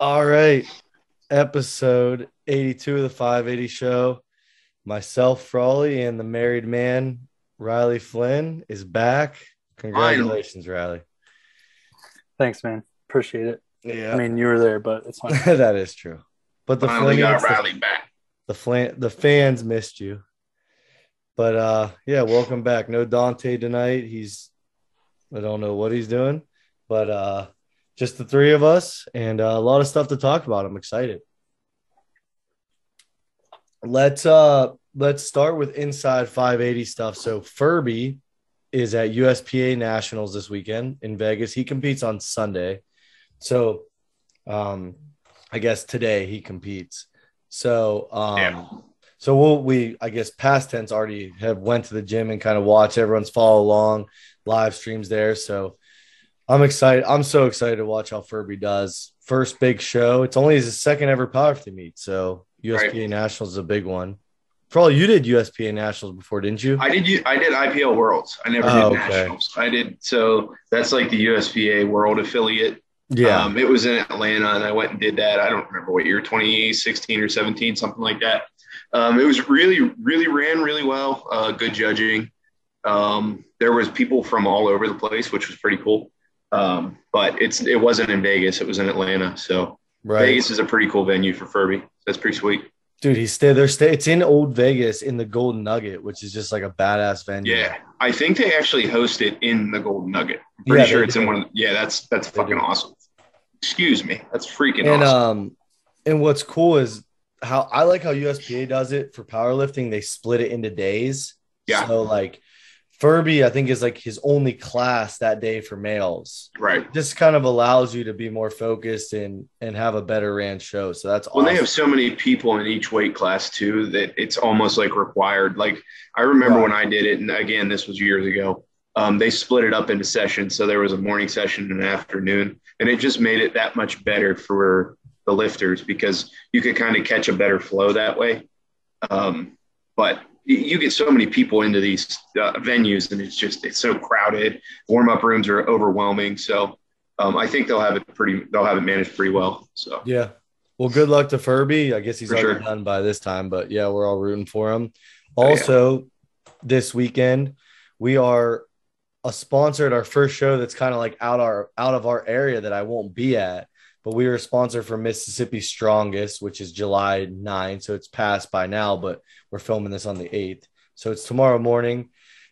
All right. Episode 82 of the 580 show. Myself, Frawley, and the married man, Riley Flynn, is back. Congratulations, Riley. Thanks, man. Appreciate it. Yeah. I mean, you were there, but it's fine. That is true. But the finally got Riley back. The fans missed you. But yeah, welcome back. No Dante tonight. I don't know what he's doing, but just the three of us and a lot of stuff to talk about. I'm excited. Let's start with inside 580 stuff. So Furby is at USPA Nationals this weekend in Vegas. He competes on Sunday. So I guess today he competes. So So we I guess past tense already have went to the gym and kind of watch everyone's follow along live streams there. So I'm excited. I'm so excited to watch how Furby does. First big show. It's only his second ever powerlifting meet. So USPA Nationals is a big one. Probably you did USPA Nationals before, didn't you? I did IPL Worlds. I never did Nationals. I did. So that's like the USPA World affiliate. Yeah. It was in Atlanta and I went and did that. I don't remember what year, 2016 or 17, something like that. It was really ran well. Good judging. There was people from all over the place, which was pretty cool. But it wasn't in Vegas. It was in Atlanta. So Vegas is a pretty cool venue for Furby. That's pretty sweet. Dude, it's in Old Vegas in the Golden Nugget, which is just like a badass venue. Yeah. I think they actually host it in the Golden Nugget. I'm pretty sure it's in one of the, that's fucking awesome. Excuse me. That's freaking awesome. And what's cool is how I like how USPA does it for powerlifting. They split it into days. Yeah. So like Furby, I think, is like his only class that day for males. Right. This kind of allows you to be more focused and have a better ran show. So that's awesome. Well, they have so many people in each weight class too that it's almost like required. Like I remember when I did it, and again, this was years ago. They split it up into sessions, so there was a morning session and an afternoon, and it just made it that much better for the lifters because you could kind of catch a better flow that way. But you get so many people into these venues and it's so crowded. Warm-up rooms are overwhelming. So I think they'll have it managed pretty well. So, yeah. Well, good luck to Furby. I guess he's already done by this time, but yeah, we're all rooting for him. Also this weekend, we are a sponsor at our first show. That's kind of like out of our area that I won't be at, but we were a sponsor for Mississippi Strongest, which is July 9th. So it's passed by now, but we're filming this on the 8th. So it's tomorrow morning,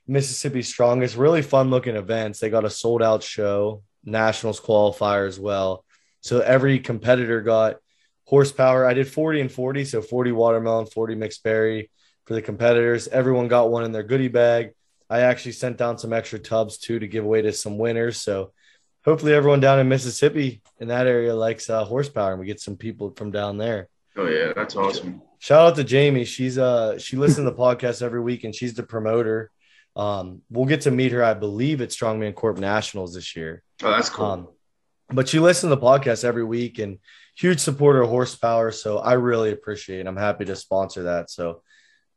Mississippi Strongest, really fun looking events. They got a sold out show, nationals qualifier as well. So every competitor got horsepower. I did 40 and 40. So 40 watermelon, 40 mixed berry for the competitors. Everyone got one in their goodie bag. I actually sent down some extra tubs too, to give away to some winners. So hopefully everyone down in Mississippi in that area likes horsepower, and we get some people from down there. Oh yeah, that's awesome. Shout out to Jamie. She's she listens to the podcast every week, and she's the promoter. We'll get to meet her, I believe, at Strongman Corp Nationals this year. Oh, that's cool. But she listens to the podcast every week, and huge supporter of horsepower. So I really appreciate it. I'm happy to sponsor that. So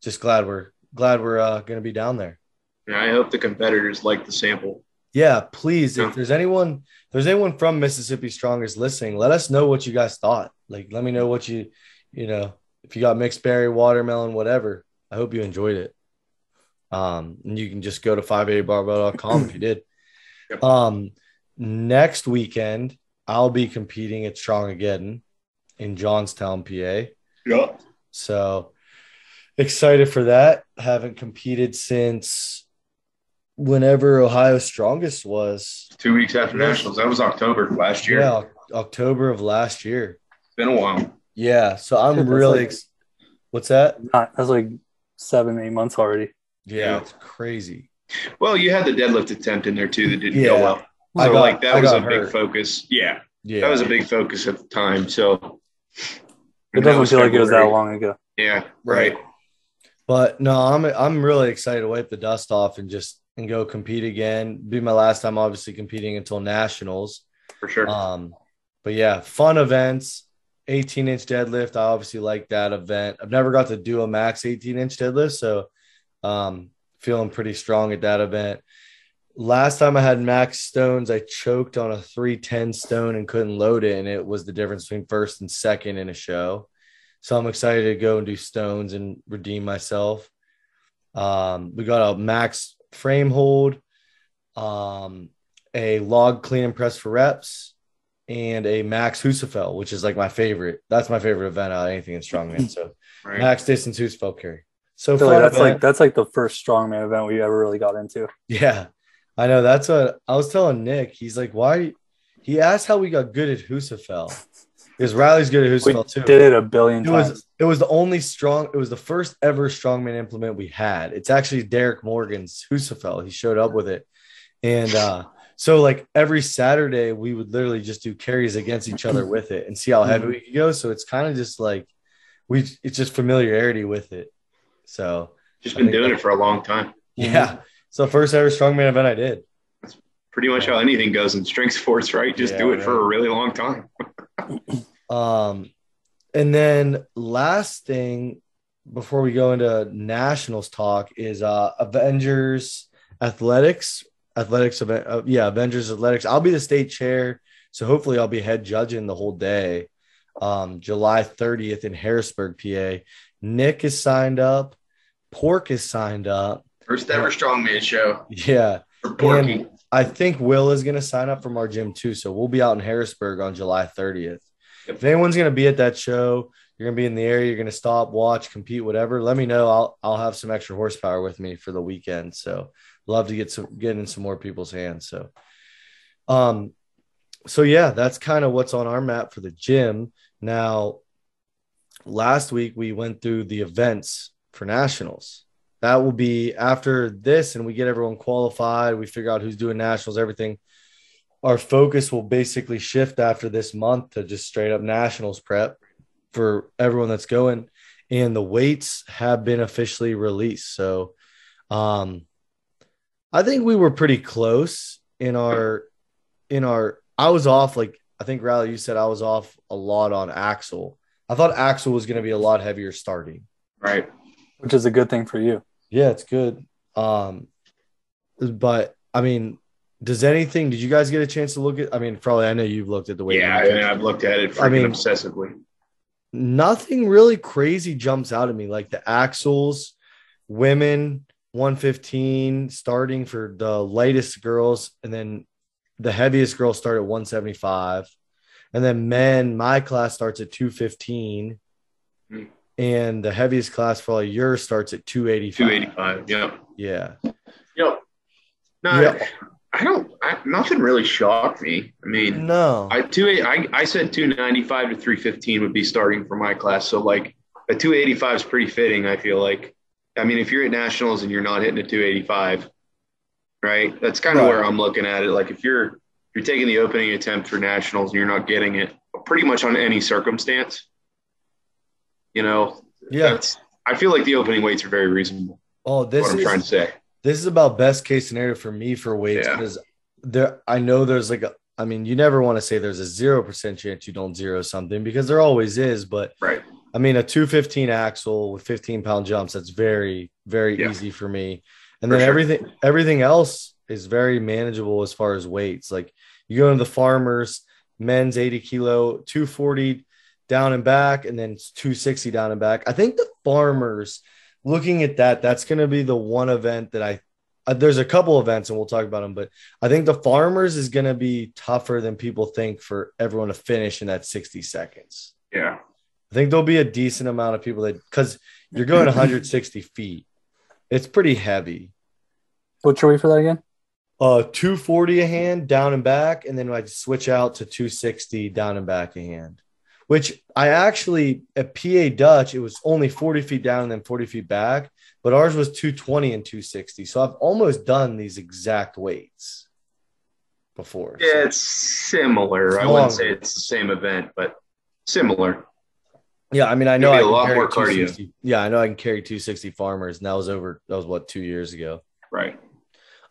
just glad we're going to be down there. Yeah, I hope the competitors like the sample. Yeah, please. If there's anyone from Mississippi Strongest listening, let us know what you guys thought. Like, let me know what you know, if you got mixed berry, watermelon, whatever. I hope you enjoyed it. And you can just go to 580barbell.com if you did. Yep. Next weekend, I'll be competing at Strong Again in Johnstown, PA. Yeah. So excited for that. Haven't competed since whenever Ohio Strongest was. 2 weeks after Nationals. That was October last year. Yeah, October of last year. It's been a while. Yeah, so I'm what's that? That's like 7-8 months already. Yeah, it's crazy. Well, you had the deadlift attempt in there too that didn't go well. So big focus. Yeah, that was a big focus at the time. So it doesn't feel like it was that long ago. Yeah, right. But no, I'm really excited to wipe the dust off and just go compete again. Be my last time obviously competing until Nationals for sure. But yeah, fun events. 18-inch deadlift, I obviously like that event. I've never got to do a max 18-inch deadlift, so feeling pretty strong at that event. Last time I had max stones, I choked on a 310 stone and couldn't load it, and it was the difference between first and second in a show. So I'm excited to go and do stones and redeem myself. We got a max frame hold, a log clean and press for reps, and a max Húsafell, which is like my favorite. That's my favorite event out of anything in strongman. So right. Max distance Húsafell carry. So far, like that's like the first strongman event we ever really got into. Yeah, I know. That's what I was telling Nick. He's like, why? He asked how we got good at Húsafell. Because Riley's good at Húsafell too. We did it a billion times. It was the only strong. It was the first ever strongman implement we had. It's actually Derek Morgan's Húsafell. He showed up with it, and so like every Saturday we would literally just do carries against each other with it and see how heavy we could go. So it's kind of just like it's just familiarity with it. So just been doing it for a long time. Yeah, it's the first ever strongman event I did. That's pretty much how anything goes in strength sports, right? Just do it for a really long time. And then last thing before we go into nationals talk is Avengers athletics event. Avengers athletics. I'll be the state chair, so hopefully I'll be head judging the whole day. July 30th in Harrisburg, PA. Nick is signed up. Pork is signed up. First ever strongman show. Yeah. For Porky. And I think Will is going to sign up from our gym too. So we'll be out in Harrisburg on July 30th. If anyone's going to be at that show, you're going to be in the area, you're going to stop, watch, compete, whatever, let me know. I'll have some extra horsepower with me for the weekend. So love to get in some more people's hands. So, that's kind of what's on our map for the gym. Now, last week we went through the events for nationals. That will be after this, and we get everyone qualified. We figure out who's doing nationals, everything. Our focus will basically shift after this month to just straight up nationals prep for everyone that's going, and the weights have been officially released. So I think we were pretty close in our, I was off. Like, I think Riley, you said I was off a lot on Axel. I thought Axel was going to be a lot heavier starting. Right. Which is a good thing for you. Yeah, it's good. But I mean, did you guys get a chance to look at? I mean, probably. I know you've looked at the weight. Yeah, I've looked at it obsessively. Nothing really crazy jumps out at me. Like the axles, women 115 starting for the lightest girls, and then the heaviest girls start at 175, and then men, my class starts at 215, and the heaviest class for all year starts at 285. Nothing really shocked me. I mean, no. I said 295 to 315 would be starting for my class. So, like, a 285 is pretty fitting, I feel like. I mean, if you're at nationals and you're not hitting a 285, right? That's kind of where I'm looking at it. Like, if you're taking the opening attempt for nationals and you're not getting it, pretty much on any circumstance, you know. Yeah. I feel like the opening weights are very reasonable. Oh, this is what I'm trying to say. This is about best case scenario for me for weights, because I know there's you never want to say there's a 0% chance you don't zero something, because there always is. But right. I mean, a 215 axle with 15-pound jumps, that's very, very easy for me. And for then everything else is very manageable as far as weights. Like you go into the farmers, men's 80 kilo, 240 down and back, and then 260 down and back. I think the farmers, looking at that's going to be the one event that there's a couple events and we'll talk about them, but I think the farmers is going to be tougher than people think for everyone to finish in that 60 seconds. Yeah. I think there'll be a decent amount of people because you're going 160 feet. It's pretty heavy. What's your weight for that again? 240 a hand down and back. And then I switch out to 260 down and back a hand. Which I actually, at PA Dutch, it was only 40 feet down and then 40 feet back, but ours was 220 and 260. So I've almost done these exact weights before. Yeah, so. It's similar. It's I wouldn't say it's the same event, but similar. Yeah, I mean, I know I can a lot carry more cardio. Yeah, I know I can carry 260 farmers, and that was 2 years ago. Right.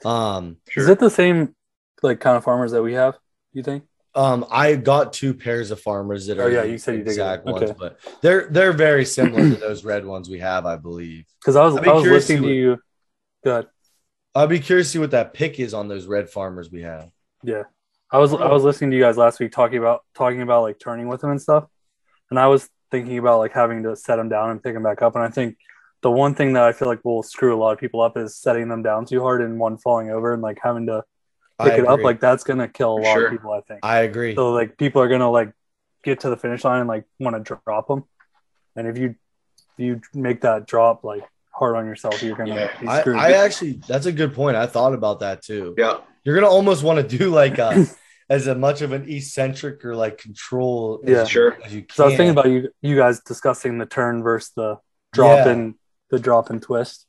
Sure. Is it the same kind of farmers that we have, you think? I got two pairs of farmers that are you said you exact did ones, but they're very similar to those red ones we have, I believe. Because I was listening to you. Go ahead. I'll be curious to see what that pick is on those red farmers we have. Yeah. I was listening to you guys last week talking about like turning with them and stuff. And I was thinking about like having to set them down and pick them back up. And I think the one thing that I feel like will screw a lot of people up is setting them down too hard and one falling over and like having to pick it up. Like that's going to kill a lot of people, I think. I agree. So like people are going to like get to the finish line and like want to drop them. And if you make that drop like hard on yourself, you're going to be screwed. I actually, that's a good point. I thought about that too. Yeah. You're going to almost want to do like a as much of an eccentric or like control as you can. So I was thinking about you guys discussing the turn versus the drop and the drop and twist.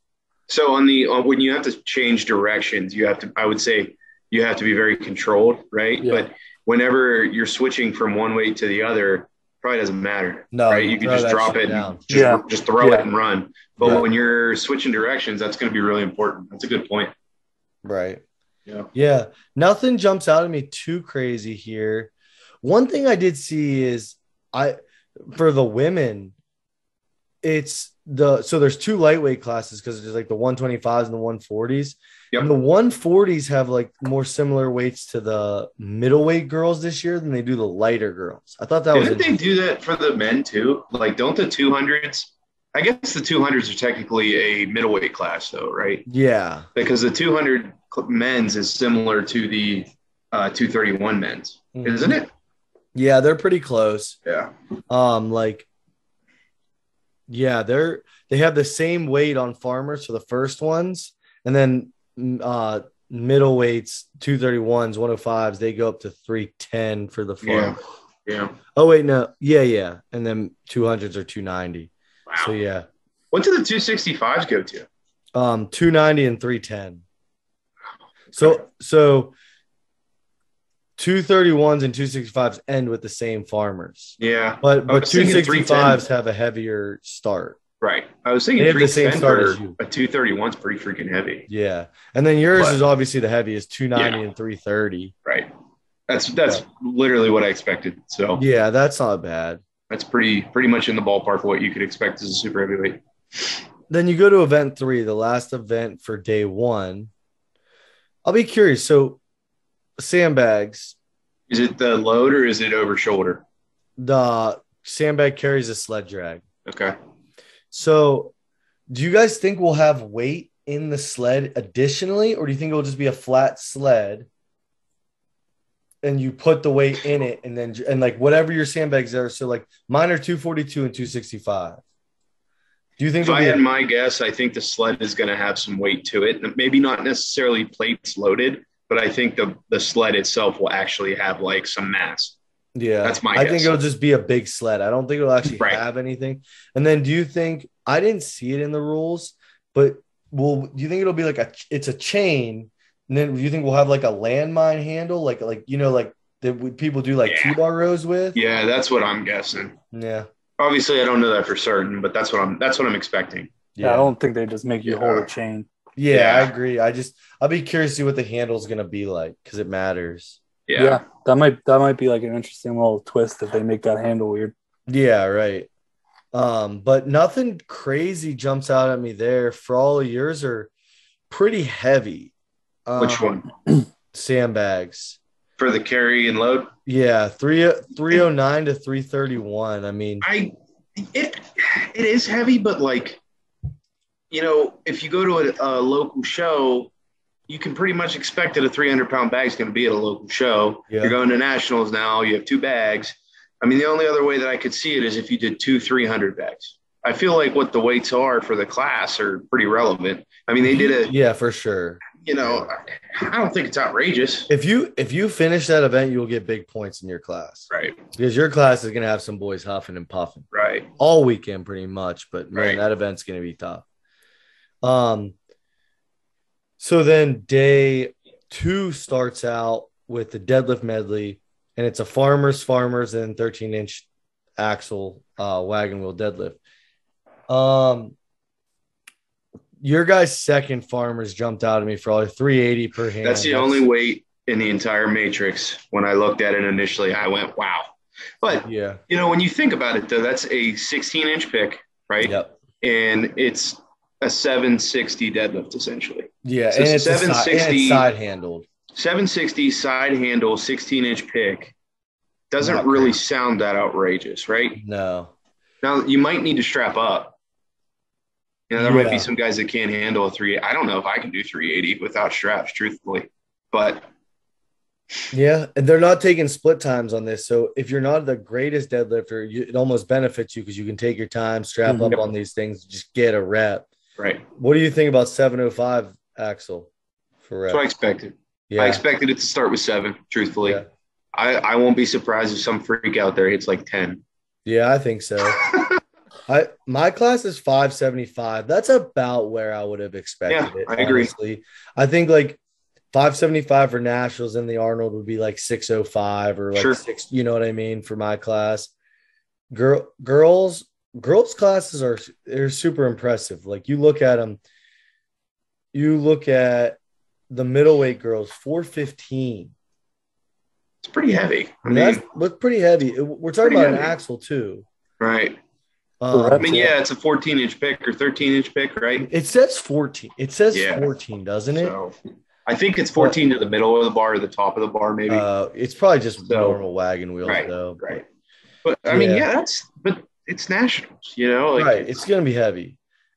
So on the when you have to change directions, you have to, I would say you have to be very controlled, right? Yeah. But whenever you're switching from one way to the other, probably doesn't matter. No, right? You can just drop it down. Just throw it and run. But when you're switching directions, that's going to be really important. That's a good point. Right. Yeah. Nothing jumps out at me too crazy here. One thing I did see is for the women, it's so there's two lightweight classes because there's like the 125s and the 140s. Yep. And the 140s have like more similar weights to the middleweight girls this year than they do the lighter girls. I thought that was interesting. Didn't they do that for the men too? Like, don't the 200s? I guess the 200s are technically a middleweight class though, right? Yeah. Because the 200 men's is similar to the 231 men's, isn't it? Yeah, they're pretty close. Yeah. They have the same weight on farmers for the first ones, and then middleweights, 231s, 105s, they go up to 310 for the farm. Yeah. Oh wait, no. Yeah. And then 200s are 290. Wow. So yeah. What do the 265s go to? 290 and 310. So 231s and 265s end with the same farmers. Yeah. But 265s have a heavier start. Right. I was thinking they have the same start as you. But 231's pretty freaking heavy. Yeah. And then yours is obviously the heaviest, 290 and 330. Right. That's literally what I expected. So yeah, that's not bad. That's pretty much in the ballpark of what you could expect as a super heavyweight. Then you go to event 3, the last event for day 1. I'll be curious. So sandbags. Is it the load or is it over shoulder? The sandbag carries a sled drag. Okay. So do you guys think we'll have weight in the sled additionally, or do you think it'll just be a flat sled and you put the weight in it and then, and like whatever your sandbags are. So like mine are 242 and 265. Do you think if I had my guess, I think the sled is going to have some weight to it. Maybe not necessarily plates loaded, but I think the sled itself will actually have like some mass. Yeah. That's my guess. I think it'll just be a big sled. I don't think it'll actually have anything. And then do you think, I didn't see it in the rules, but do you think it'll be like it's a chain? And then do you think we'll have like a landmine handle? Like that people do like T-bar rows with? Yeah. That's what I'm guessing. Yeah. Obviously, I don't know that for certain, but that's what I'm expecting. Yeah, I don't think they just make you hold a chain. Yeah, I agree. I'll be curious to see what the handle's gonna be like because it matters. Yeah, that might be like an interesting little twist if they make that handle weird. Yeah, right. But nothing crazy jumps out at me there. For all of yours are pretty heavy. Which one? Sandbags. For the carry and load, 309 to 331. I mean, it is heavy, but like, you know, if you go to a local show, you can pretty much expect that a 300-pound bag is going to be at a local show. Yeah. You're going to nationals now. You have two bags. I mean, the only other way that I could see it is if you did two 300 bags. I feel like what the weights are for the class are pretty relevant. I mean, they did it. Yeah, for sure. You know, I don't think it's outrageous. If you finish that event, you'll get big points in your class. Right. Because your class is going to have some boys huffing and puffing. Right. All weekend, pretty much. But, man, that event's going to be tough. So then day 2 starts out with the deadlift medley. And it's a farmers, and 13-inch axle wagon wheel deadlift. Your guys' second farmers jumped out at me for all 380 per hand. That's the only weight in the entire matrix. When I looked at it initially, I went, wow. But, you know, when you think about it, though, that's a 16-inch pick, right? Yep. And it's a 760 deadlift, essentially. Yeah, so and it's 760 side-handled. 760 side-handle, 16-inch pick. Doesn't Not really bad. Sound that outrageous, right? No. Now, you might need to strap up. You know, there might be some guys that can't handle a 380. I don't know if I can do 380 without straps, truthfully. But yeah, and they're not taking split times on this. So if you're not the greatest deadlifter, it almost benefits you because you can take your time, strap up on these things, just get a rep. Right. What do you think about 705 Axel for reps? That's what I expected. Yeah. I expected it to start with 7, truthfully. Yeah. I won't be surprised if some freak out there hits like 10. Yeah, I think so. My class is 575. That's about where I would have expected it. I agree. Honestly. I think like 575 for nationals and the Arnold would be like 605 or like six. You know what I mean? For my class, girls classes are super impressive. Like you look at them, you look at the middleweight girls, 415. It's pretty heavy. I mean, that's pretty heavy. We're talking about an axle too, right? I mean, it's a 14-inch pick or 13-inch pick, right? It says 14. It says 14, doesn't it? So, I think it's 14 to the middle of the bar or the top of the bar, maybe. It's probably just normal wagon wheels, though. Right. But I mean, but it's nationals, you know. Like, right. It's going to be heavy.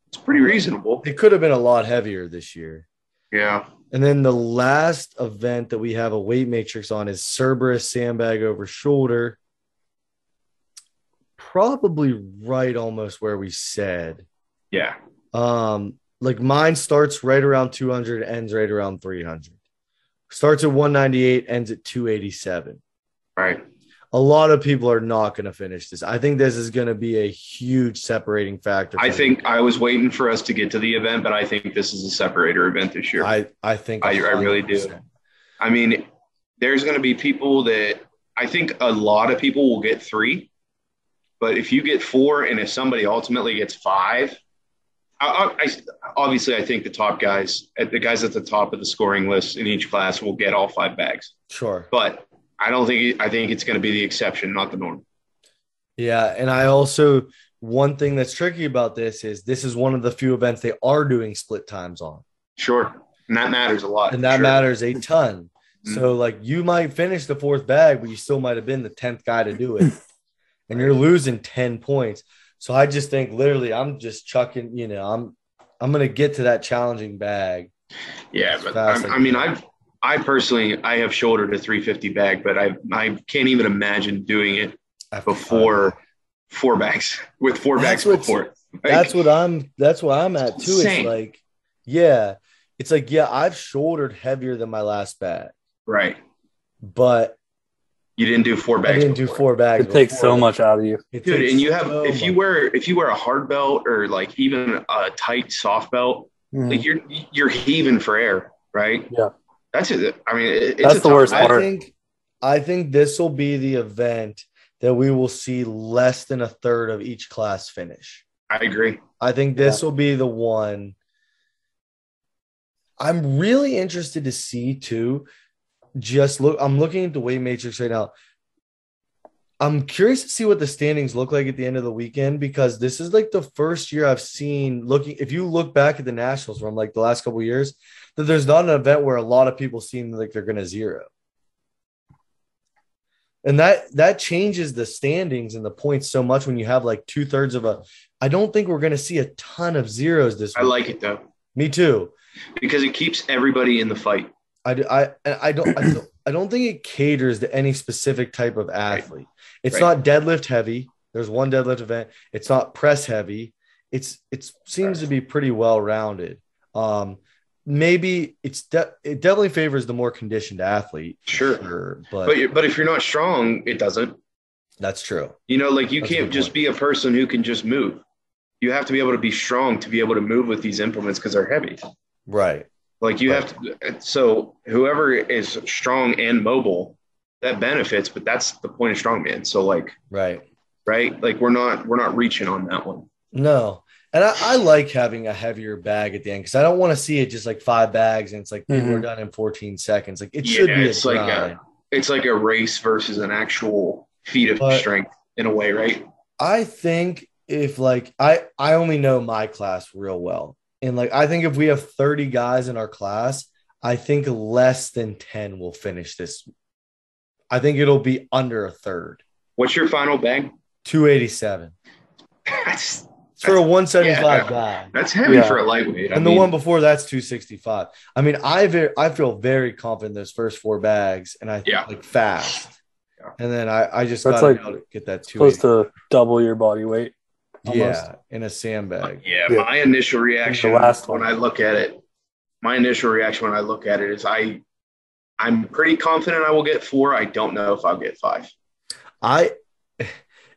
It's pretty reasonable. It could have been a lot heavier this year. Yeah. And then the last event that we have a weight matrix on is Cerberus sandbag over shoulder. Probably right almost where we said. Yeah. Like mine starts right around 200, ends right around 300. Starts at 198, ends at 287. Right. A lot of people are not going to finish this. I think this is going to be a huge separating factor. I think I was waiting for us to get to the event, but I think this is a separator event this year. I think I really do. I mean, there's going to be people that I think a lot of people will get 3, but if you get 4 and if somebody ultimately gets 5, obviously, I think the guys at the top of the scoring list in each class will get all 5 bags. Sure. But I think it's going to be the exception, not the norm. Yeah. And I also, one thing that's tricky about this is one of the few events they are doing split times on. Sure. And that matters a lot. And that matters a ton. So like you might finish the 4th bag, but you still might've been the 10th guy to do it and you're losing 10 points. So I just think literally I'm just chucking, you know, I'm going to get to that challenging bag. Yeah. But I personally have shouldered a 350 bag, but I can't even imagine doing it before 4 bags with 4 bags before it. Like, that's what I'm at too. Insane. It's like, I've shouldered heavier than my last bag. Right. But you didn't do 4 bags. I didn't do 4 bags. It takes so much out of you, dude. And you have if you wear a hard belt or like even a tight soft belt, like you're heaving for air, right? Yeah, that's it. I mean, that's the worst part. I think this will be the event that we will see less than a third of each class finish. I agree. I think this will be the one. I'm really interested to see too. Just look, I'm looking at the weight matrix right now. I'm curious to see what the standings look like at the end of the weekend, because this is like the first year I've seen if you look back at the nationals from like the last couple of years, that there's not an event where a lot of people seem like they're going to zero. And that changes the standings and the points so much when you have like 2/3 of I don't think we're going to see a ton of zeros this week. I like it though. Me too. Because it keeps everybody in the fight. I don't think it caters to any specific type of athlete. Right. It's not deadlift heavy. There's one deadlift event. It's not press heavy. It seems to be pretty well rounded. Maybe it definitely favors the more conditioned athlete. Sure. But if you're not strong, it doesn't. That's true. You know, like you can't just be a person who can just move. You have to be able to be strong to be able to move with these implements because they're heavy. Right. Like you have to, so whoever is strong and mobile, that benefits, but that's the point of strongman. So like, right. Like we're not reaching on that one. No. And I like having a heavier bag at the end. Cause I don't want to see it just like 5 bags. And it's like, we're done in 14 seconds. Like it should be it's like a race versus an actual feat of strength in a way. Right. I think if like, I only know my class real well. And like, I think if we have 30 guys in our class, I think less than 10 will finish this. I think it'll be under a third. What's your final bang? 287. It's for a 175 guy. That's heavy for a lightweight. And the one before that's 265. I mean, I feel very confident those first four bags, and I think like fast. Yeah. And then I just got like, to get that 280. Supposed to double your body weight. Almost. Yeah, in a sandbag. Yeah, my initial reaction when I look at it, is I'm pretty confident I will get four. I don't know if I'll get five.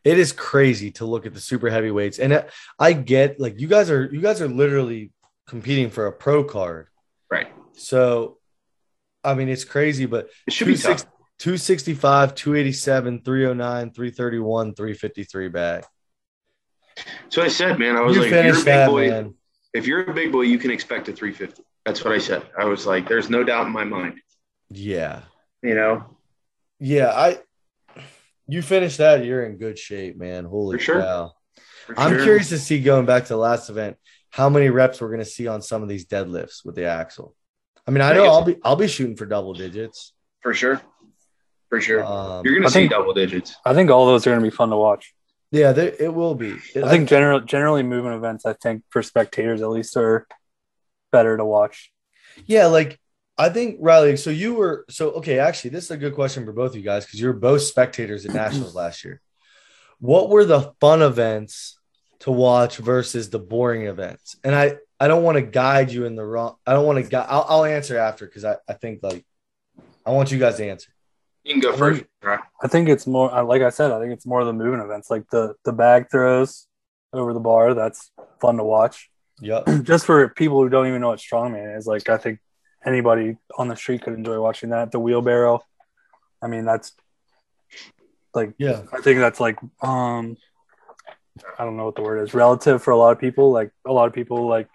It is crazy to look at the super heavyweights, and I get like you guys are literally competing for a pro card, right? So, I mean, it's crazy, but it should be tough. 265, 287, 309, 331, 353 back. So I said, man, I was like, if you're a big boy, you can expect a 350. That's what I said. I was like, there's no doubt in my mind. Yeah, you know. Yeah, you finish that, you're in good shape, man. Holy cow. I'm curious to see, going back to the last event, how many reps we're going to see on some of these deadlifts with the axle. I mean, I know I'll be shooting for double digits. For sure. You're going to see double digits. I think all those are going to be fun to watch. Yeah, it will be. I think generally movement events, I think for spectators at least, are better to watch. Yeah, like I think, Riley, actually, this is a good question for both of you guys, because you were both spectators at Nationals last year. What were the fun events to watch versus the boring events? And I don't want to guide you in the wrong – I'll answer after, because I think, like, I want you guys to answer. You can go first. I think it's more – like I said, I think it's more of the movement events, like the bag throws over the bar. That's fun to watch. Yep. Just for people who don't even know what strongman is, like, I think – anybody on the street could enjoy watching that. The wheelbarrow. I mean, that's like, I think that's like, I don't know what the word is, relative for a lot of people. Like, a lot of people like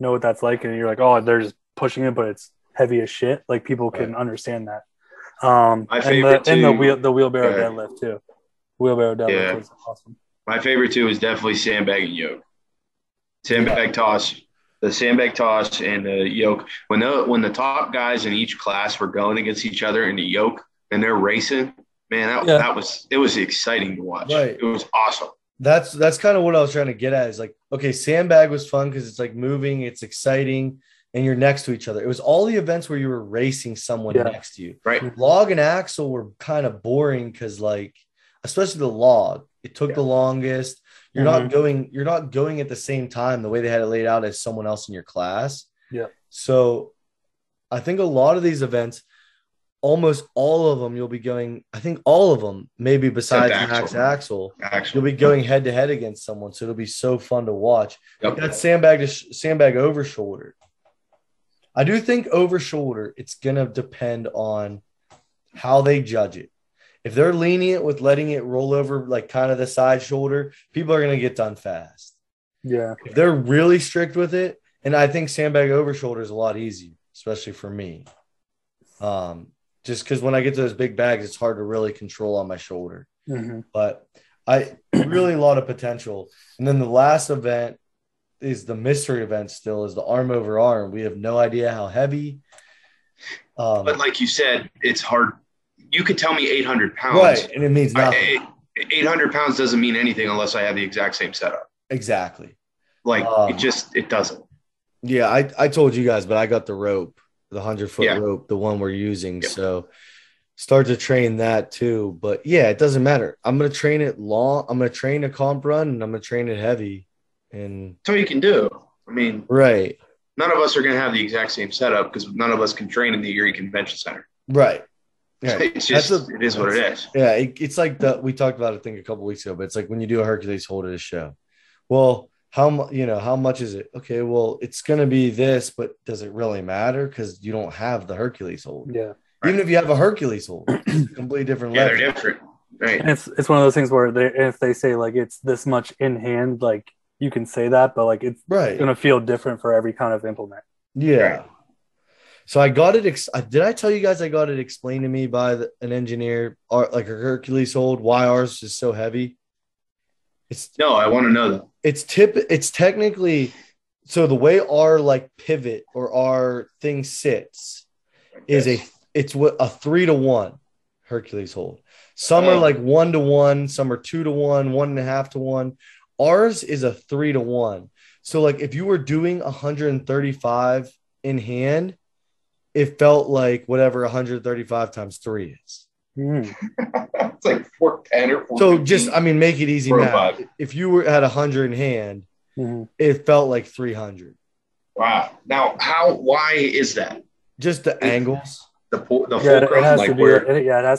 know what that's like, and you're like, oh, they're just pushing it, but it's heavy as shit. Like, people can understand that. My favorite the wheelbarrow deadlift too. Wheelbarrow deadlift was awesome. My favorite too is definitely sandbag and yoke. Sandbag toss. The sandbag toss and the yoke. When the top guys in each class were going against each other in the yoke and they're racing, man, it was exciting to watch. Right. It was awesome. That's kind of what I was trying to get at, is like, okay, sandbag was fun because it's like moving, it's exciting, and you're next to each other. It was all the events where you were racing someone next to you. Right. Log and axle were kind of boring because, like, especially the log, it took the longest. You're not going. You're not going at the same time the way they had it laid out as someone else in your class. Yeah. So, I think a lot of these events, almost all of them, you'll be going. I think all of them, maybe besides Max Axel, you'll be going head to head against someone. So it'll be so fun to watch. Yep. That sandbag to sandbag over shoulder. I do think over shoulder. It's gonna depend on how they judge it. If they're lenient with letting it roll over, like kind of the side shoulder, people are going to get done fast. Yeah. If they're really strict with it, and I think sandbag over shoulder is a lot easier, especially for me. Just because when I get to those big bags, it's hard to really control on my shoulder. Mm-hmm. But I really a lot of potential. And then the last event is the mystery event still, is the arm over arm. We have no idea how heavy. But like you said, it's hard. You could tell me 800 pounds. Right, and it means nothing. 800 pounds doesn't mean anything unless I have the exact same setup. Exactly. Like, it doesn't. Yeah, I told you guys, but I got the rope, the 100-foot rope, the one we're using. Yep. So start to train that too. But, yeah, it doesn't matter. I'm going to train it long. I'm going to train a comp run, and I'm going to train it heavy. And that's all you can do. I mean, right. None of us are going to have the exact same setup because none of us can train in the Erie Convention Center. Right. Yeah, it's just, it is what it is. Yeah, it's like we talked about it, I think, a couple weeks ago, but it's like when you do a Hercules hold at a show. Well, how much is it? Okay, well, it's going to be this, but does it really matter? Because you don't have the Hercules hold. Yeah. Even if you have a Hercules hold, it's a completely different level. They're different. Right. And it's one of those things where if they say, like, it's this much in hand, like, you can say that, but, like, it's going to feel different for every kind of implement. Yeah. Right. So I got it. Did I tell you guys I got it explained to me by an engineer, like a Hercules hold? Why ours is so heavy? No, I want to know that. It's technically So the way our like pivot or our thing sits is a 3-to-1 Hercules hold. Some are like 1-to-1, some are 2-to-1, 1.5-to-1. Ours is a 3-to-1. So like if you were doing 135 in hand, it felt like whatever 135 times 3 is. It's like 410 or 415. So just, I mean, make it easy math. If you were at 100 in hand, it felt like 300. Wow. Now, why is that? Just the angles. It has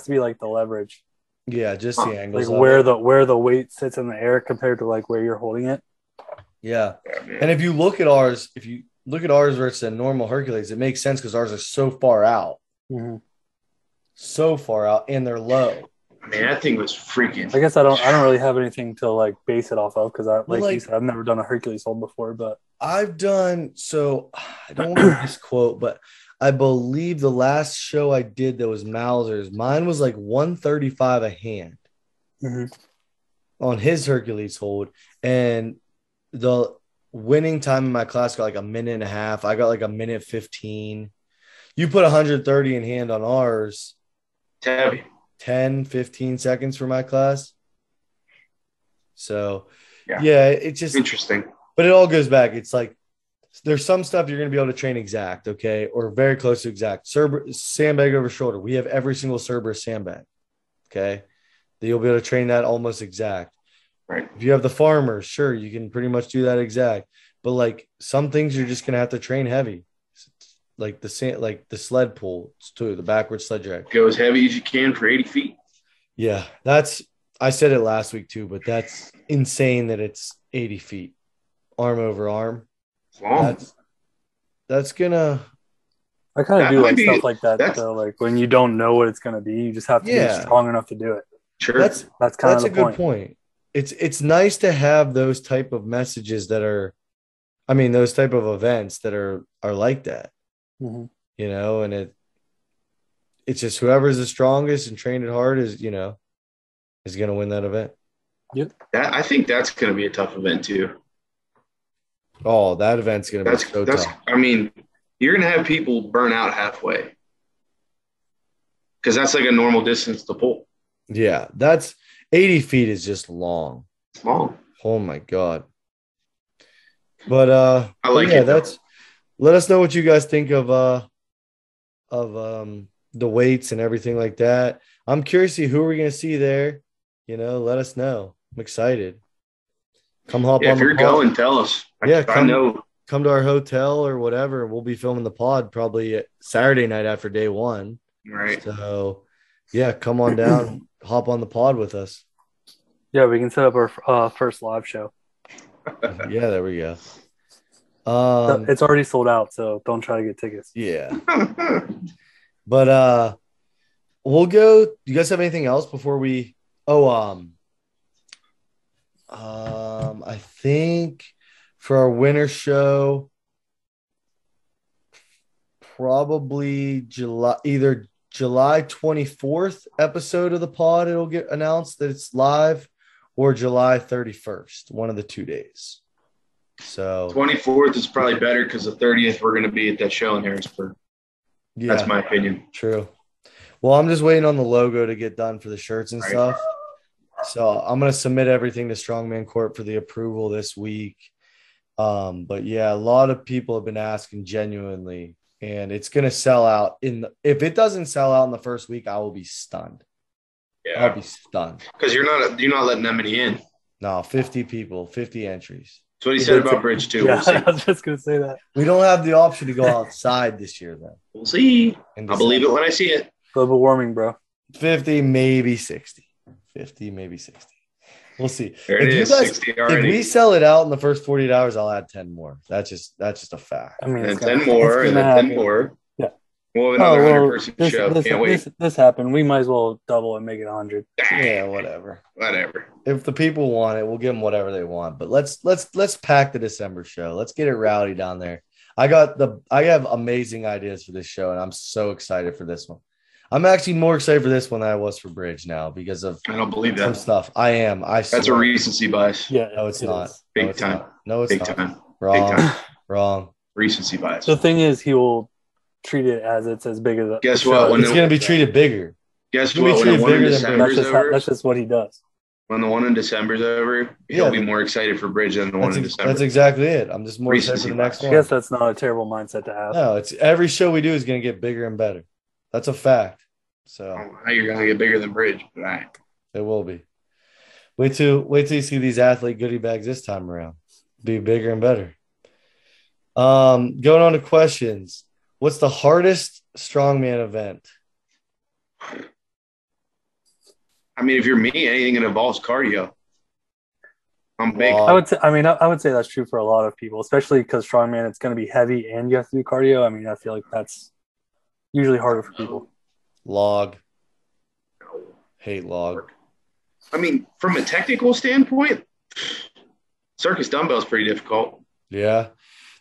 to be like the leverage. Yeah, just the angles. Like where the weight sits in the air compared to like where you're holding it. Yeah. And if you look at ours, versus a normal Hercules, it makes sense because ours are so far out. Mm-hmm. So far out, and they're low. I mean, that thing was freaking. I guess I don't really have anything to like base it off of because you said, I've never done a Hercules hold before, but I've done. So I don't want to misquote, but I believe the last show I did that was Mauser's, mine was like 135 a hand on his Hercules hold, and the winning time in my class got like a minute and a half. I got like a minute 15. You put 130 in hand on ours. 10, 15 seconds for my class. So, yeah, it's just interesting. But it all goes back. It's like there's some stuff you're going to be able to train exact, okay, or very close to exact. Cerberus, sandbag over shoulder. We have every single Cerberus sandbag, okay? That you'll be able to train that almost exact. Right. If you have the farmers, sure, you can pretty much do that exact. But, like, some things you're just going to have to train heavy. Like the sled pull too, the backward sled drag. Go as heavy as you can for 80 feet. Yeah, I said it last week too, but that's insane that it's 80 feet, arm over arm. Wow. That's gonna. I kind of do like stuff like that though. Like when you don't know what it's gonna be, you just have to be strong enough to do it. Sure, that's kind of the point. That's a good point. It's nice to have those type of messages that are, I mean, those type of events that are like that. Mm-hmm. You know, and it's just whoever's the strongest and trained it hard is going to win that event. Yep. I think that's going to be a tough event too. Oh, that event's going to be tough. I mean, you're going to have people burn out halfway because that's like a normal distance to pull. Yeah, that's 80 feet is just long. It's long. Oh my God. But I like it. That's. Let us know what you guys think of the weights and everything like that. I'm curious to see who we're going to see there. You know, let us know. I'm excited. Come hop on. If you're going, tell us. Yeah, come to our hotel or whatever. We'll be filming the pod probably Saturday night after day one. Right. So, yeah, come on down. Hop on the pod with us. Yeah, we can set up our first live show. Yeah, there we go. It's already sold out, so don't try to get tickets. Yeah. But we'll go. Do you guys have anything else before we I think for our winter show probably July 24th episode of the pod, it'll get announced that it's live, or July 31st, one of the 2 days. So 24th is probably better because the 30th we're going to be at that show in Harrisburg. Yeah, that's my opinion. True. Well, I'm just waiting on the logo to get done for the shirts and stuff. So I'm going to submit everything to Strongman Corp for the approval this week. But yeah, a lot of people have been asking genuinely, and it's going to sell out. If it doesn't sell out in the first week, I will be stunned. Yeah, I'll be stunned because you're not letting that many in. No, 50 people, 50 entries. That's what he said about Bridge too. Yeah, we'll see. I was just gonna say that. We don't have the option to go outside this year, though. We'll see. I'll believe it when I see it. Global warming, bro. 50, maybe 60. We'll see. There it is, 60 already. If we sell it out in the first 48 hours, I'll add 10 more. That's just a fact. I mean, and 10 more, and then 10 more. Yeah. We'll have another 100-person show. Can't wait. This happened. We might as well double and make it 100. Yeah, whatever. If the people want it, we'll give them whatever they want. But let's pack the December show. Let's get it rowdy down there. I have amazing ideas for this show, and I'm so excited for this one. I'm actually more excited for this one than I was for Bridge now because of some stuff. I am. That's a recency bias. Yeah, no, it's not. Big time. No, it's not. Big time. Wrong. Wrong. Recency bias. The thing is, he will treat it as it's as big as a. Guess what? When it's going to be treated bigger. Guess what? When the one in December's over, that's just what he does. When the one in December's over, he'll be more excited for Bridge than the one in December. That's exactly it. I'm just more excited for the next one. I guess that's not a terrible mindset to have. No, it's every show we do is going to get bigger and better. That's a fact. So I don't know how you're going to get bigger than Bridge, but it will be. Wait till you see these athlete goodie bags this time around. Be bigger and better. Going on to questions. What's the hardest strongman event? I mean, if you're me, anything that involves cardio. I'm big. I would say that's true for a lot of people, especially because strongman, it's going to be heavy and you have to do cardio. I mean, I feel like that's usually harder for people. Log. Hate log. I mean, from a technical standpoint, circus dumbbell is pretty difficult. Yeah.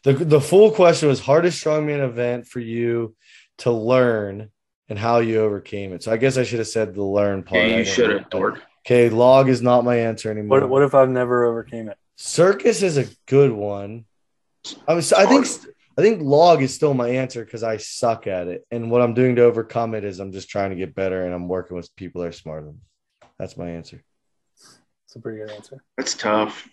The full question was hardest strongman event for you to learn and how you overcame it. So I guess I should have said the learn part. Yeah, you should have, dork. Okay, log is not my answer anymore. What if I've never overcame it? Circus is a good one. I think log is still my answer because I suck at it. And what I'm doing to overcome it is I'm just trying to get better and I'm working with people that are smarter than me. That's my answer. That's a pretty good answer. That's tough.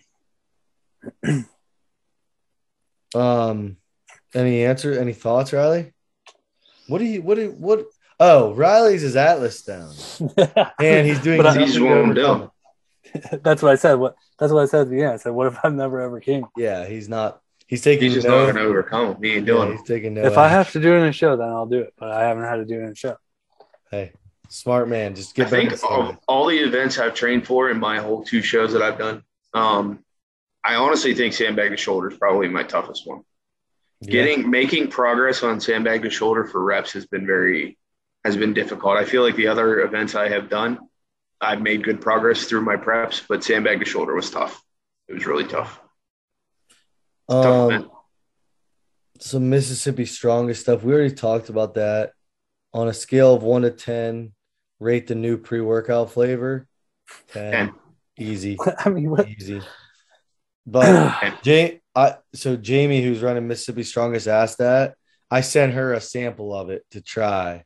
Any thoughts, Riley? What? Oh, Riley's is Atlas down. And he's doing his own deal. That's what I said. That's what I said at the end. I said, what if I've never ever came? Yeah, he's not. He's not going to overcome. He ain't doing it. He's taking no. If I have to do it in a show, then I'll do it. But I haven't had to do it in a show. Hey. Smart man, just get. I think all the events I've trained for in my whole two shows that I've done, I honestly think sandbag to shoulder is probably my toughest one. Yeah. Making progress on sandbag to shoulder for reps has been difficult. I feel like the other events I have done, I've made good progress through my preps, but sandbag to shoulder was tough. It was really tough. Tough event. Some Mississippi Strongest stuff. We already talked about that. On a scale of 1 to 10. Rate the new pre-workout flavor. 10. Easy. I mean, what? Easy. But Jamie, who's running Mississippi Strongest, asked that. I sent her a sample of it to try,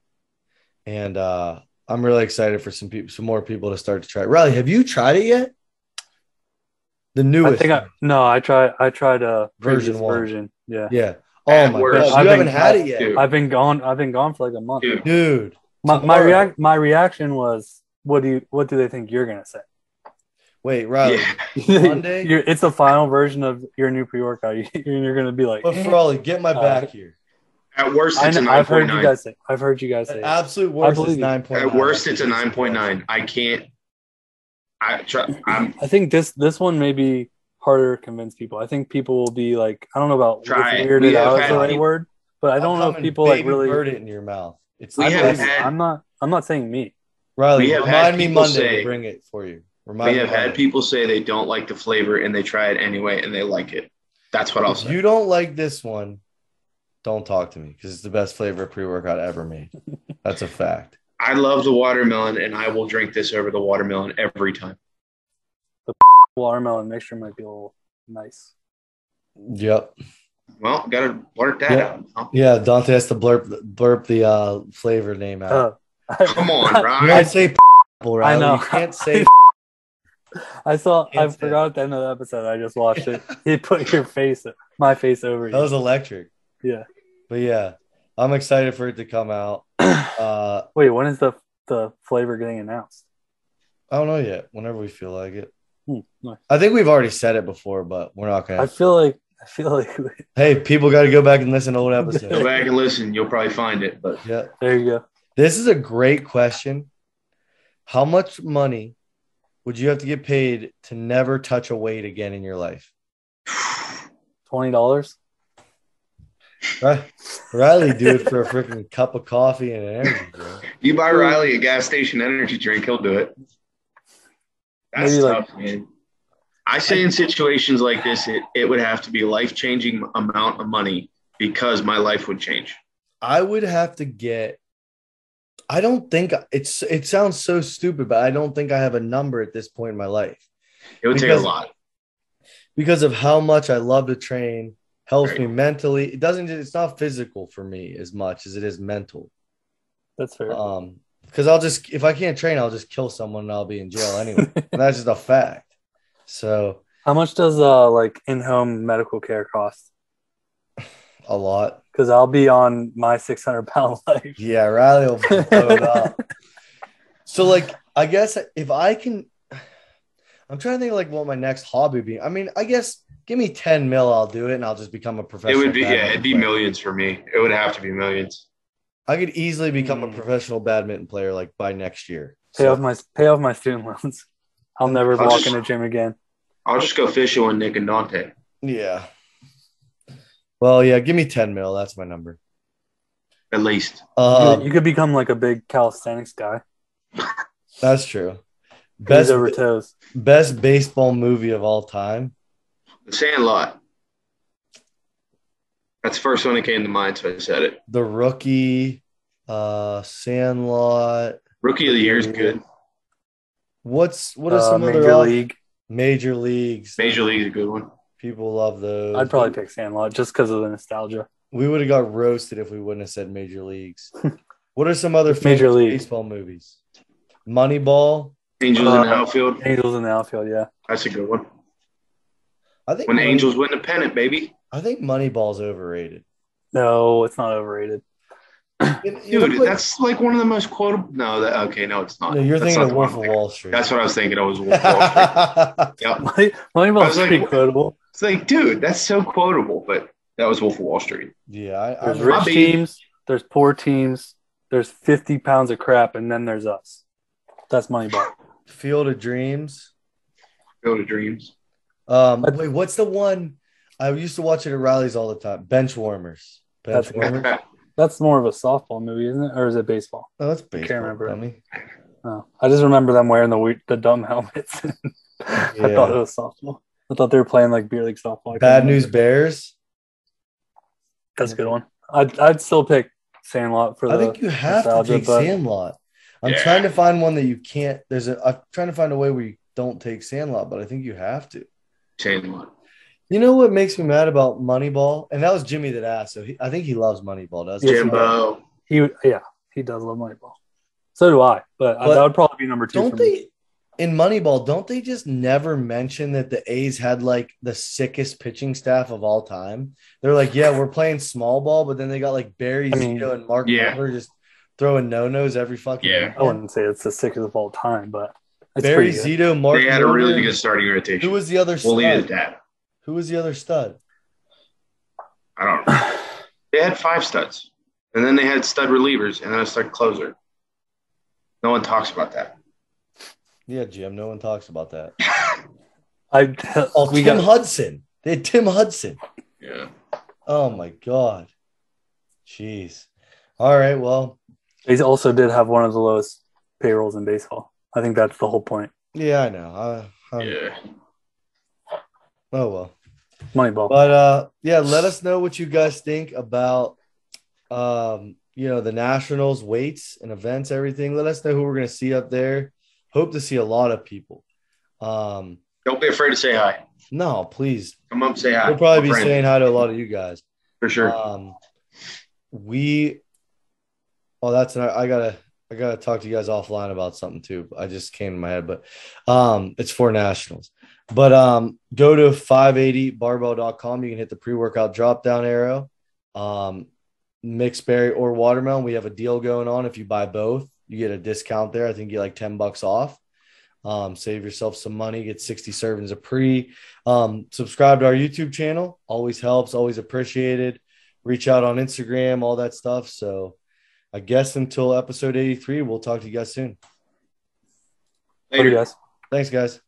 and I'm really excited for some more people to start to try it. Riley, have you tried it yet? The newest. I tried a version. Yeah. Oh my gosh, you haven't had it yet. Dude. I've been gone for like a month. Dude. My reaction was, what do they think you're gonna say? Wait, Riley, Monday? It's the final version of your new pre-workout. You're gonna be like, but Riley, get my back here. At worst, it's a 9.9. I've heard you guys say. Absolute worst is 9.9. At worst, it's a 9.9. I can't. I think this one may be harder to convince people. I think people will be like, I don't know about weirded out is the right word, but I don't know if people like really heard it in your mouth. I'm not saying me. Riley, remind me Monday to bring it for you. We have had people say they don't like the flavor and they try it anyway and they like it. That's what I'll say. If you don't like this one, don't talk to me because it's the best flavor pre-workout ever made. That's a fact. I love the watermelon and I will drink this over the watermelon every time. The watermelon mixture might be a little nice. Yep. Well, got to blurt that out. Huh? Yeah, Dante has to blurp the flavor name out. Come on, Ryan. You can't say apple, Riley. I know. You can't say I forgot at the end of the episode. I just watched it. He put my face over you. That was electric. Yeah. But yeah, I'm excited for it to come out. Wait, when is the flavor getting announced? I don't know yet. Whenever we feel like it. Nice. I think we've already said it before, but we're not going to. I feel like. Hey, people got to go back and listen to old episodes. Go back and listen. You'll probably find it. But yeah, there you go. This is a great question. How much money would you have to get paid to never touch a weight again in your life? $20. Riley, do it for a freaking cup of coffee and an energy drink. You buy Riley a gas station energy drink, he'll do it. That's maybe tough, like, man. I say in situations like this, it would have to be a life-changing amount of money because my life would change. I would have to get – I don't think – it sounds so stupid, but I don't think I have a number at this point in my life. It would take a lot. Because of how much I love to train, helps me mentally. It doesn't, it's not physical for me as much as it is mental. That's fair. Because I'll just, if I can't train, I'll just kill someone and I'll be in jail anyway. And that's just a fact. So how much does like in-home medical care cost? A lot. Because I'll be on my 600-pound life. Yeah, Riley will blow it up. So like, I guess if I can, I'm trying to think like what my next hobby would be. I mean, I guess give me 10 mil, I'll do it, and I'll just become a professional. It would be, yeah, it'd be millions for me. It would have to be millions. I could easily become a professional badminton player like by next year. Pay off my student loans. I'll never walk in the gym again. I'll just go fishing with Nick and Dante. Yeah. Well, yeah, give me 10 mil. That's my number. At least. You could become like a big calisthenics guy. That's true. Best over toes. Best baseball movie of all time. The Sandlot. That's the first one that came to mind, so I said it. The Rookie, Sandlot. Rookie of the Year is good. What are some other Major Leagues? Major League is a good one. People love those. I'd probably pick Sandlot just because of the nostalgia. We would have got roasted if we wouldn't have said Major Leagues. What are some other Major League baseball movies? Moneyball. Angels in the Outfield. Angels in the Outfield, yeah. That's a good one. I think when the Angels win the pennant, baby. I think Moneyball's overrated. No, it's not overrated. Dude, that's like one of the most quotable. No, no, it's not. No, you're that's thinking of Wolf of Wall Street. That's what I was thinking. It was Wolf of Wall Street. Yep. Moneyball's pretty quotable. It's like, dude, that's so quotable, but that was Wolf of Wall Street. Yeah. There's rich teams. There's poor teams. There's 50 pounds of crap, and then there's us. That's Moneyball. Field of Dreams. Wait, what's the one? I used to watch it at rallies all the time. Benchwarmers. That's more of a softball movie, isn't it? Or is it baseball? Oh, that's baseball. I can't remember. No, I just remember them wearing the dumb helmets. I thought it was softball. I thought they were playing like beer league softball. Bad News Bears. That's a good one. I'd still pick Sandlot for the. I think you have to take Sandlot. I'm trying to find one that you can't. I'm trying to find a way where you don't take Sandlot, but I think you have to. Sandlot. You know what makes me mad about Moneyball? And that was Jimmy that asked. So I think he loves Moneyball, doesn't he? Jimbo. He does love Moneyball. So do I. But that would probably be number two. In Moneyball, don't they just never mention that the A's had like the sickest pitching staff of all time? They're like, yeah, we're playing small ball, but then they got like Barry Zito and Mark Mulder just throwing no-nos every fucking year. I wouldn't say it's the sickest of all time, but it's Barry Zito, Mark Mulder. They had a really good starting rotation. Who was the other stud? We'll leave it at that. Who was the other stud? I don't know. They had 5 studs. And then they had stud relievers and then a stud closer. No one talks about that. Yeah, Jim, no one talks about that. Tim Hudson. They had Tim Hudson. Yeah. Oh, my God. Jeez. All right, well. They also did have one of the lowest payrolls in baseball. I think that's the whole point. Yeah, I know. Oh, well. Moneyball. But, yeah, let us know what you guys think about, the Nationals, weights and events, everything. Let us know who we're going to see up there. Hope to see a lot of people. Don't be afraid to say hi. No, please. Come up and say hi. We'll probably be saying hi to a lot of you guys. For sure. I got to talk to you guys offline about something too. I just came to my head, but it's for Nationals. But go to 580barbell.com. You can hit the pre-workout drop-down arrow, mixed berry or watermelon. We have a deal going on. If you buy both, you get a discount there. I think you get like $10 off. Save yourself some money. Get 60 servings of pre. Subscribe to our YouTube channel. Always helps. Always appreciated. Reach out on Instagram, all that stuff. So I guess until episode 83, we'll talk to you guys soon. Later, guys. Thanks, guys.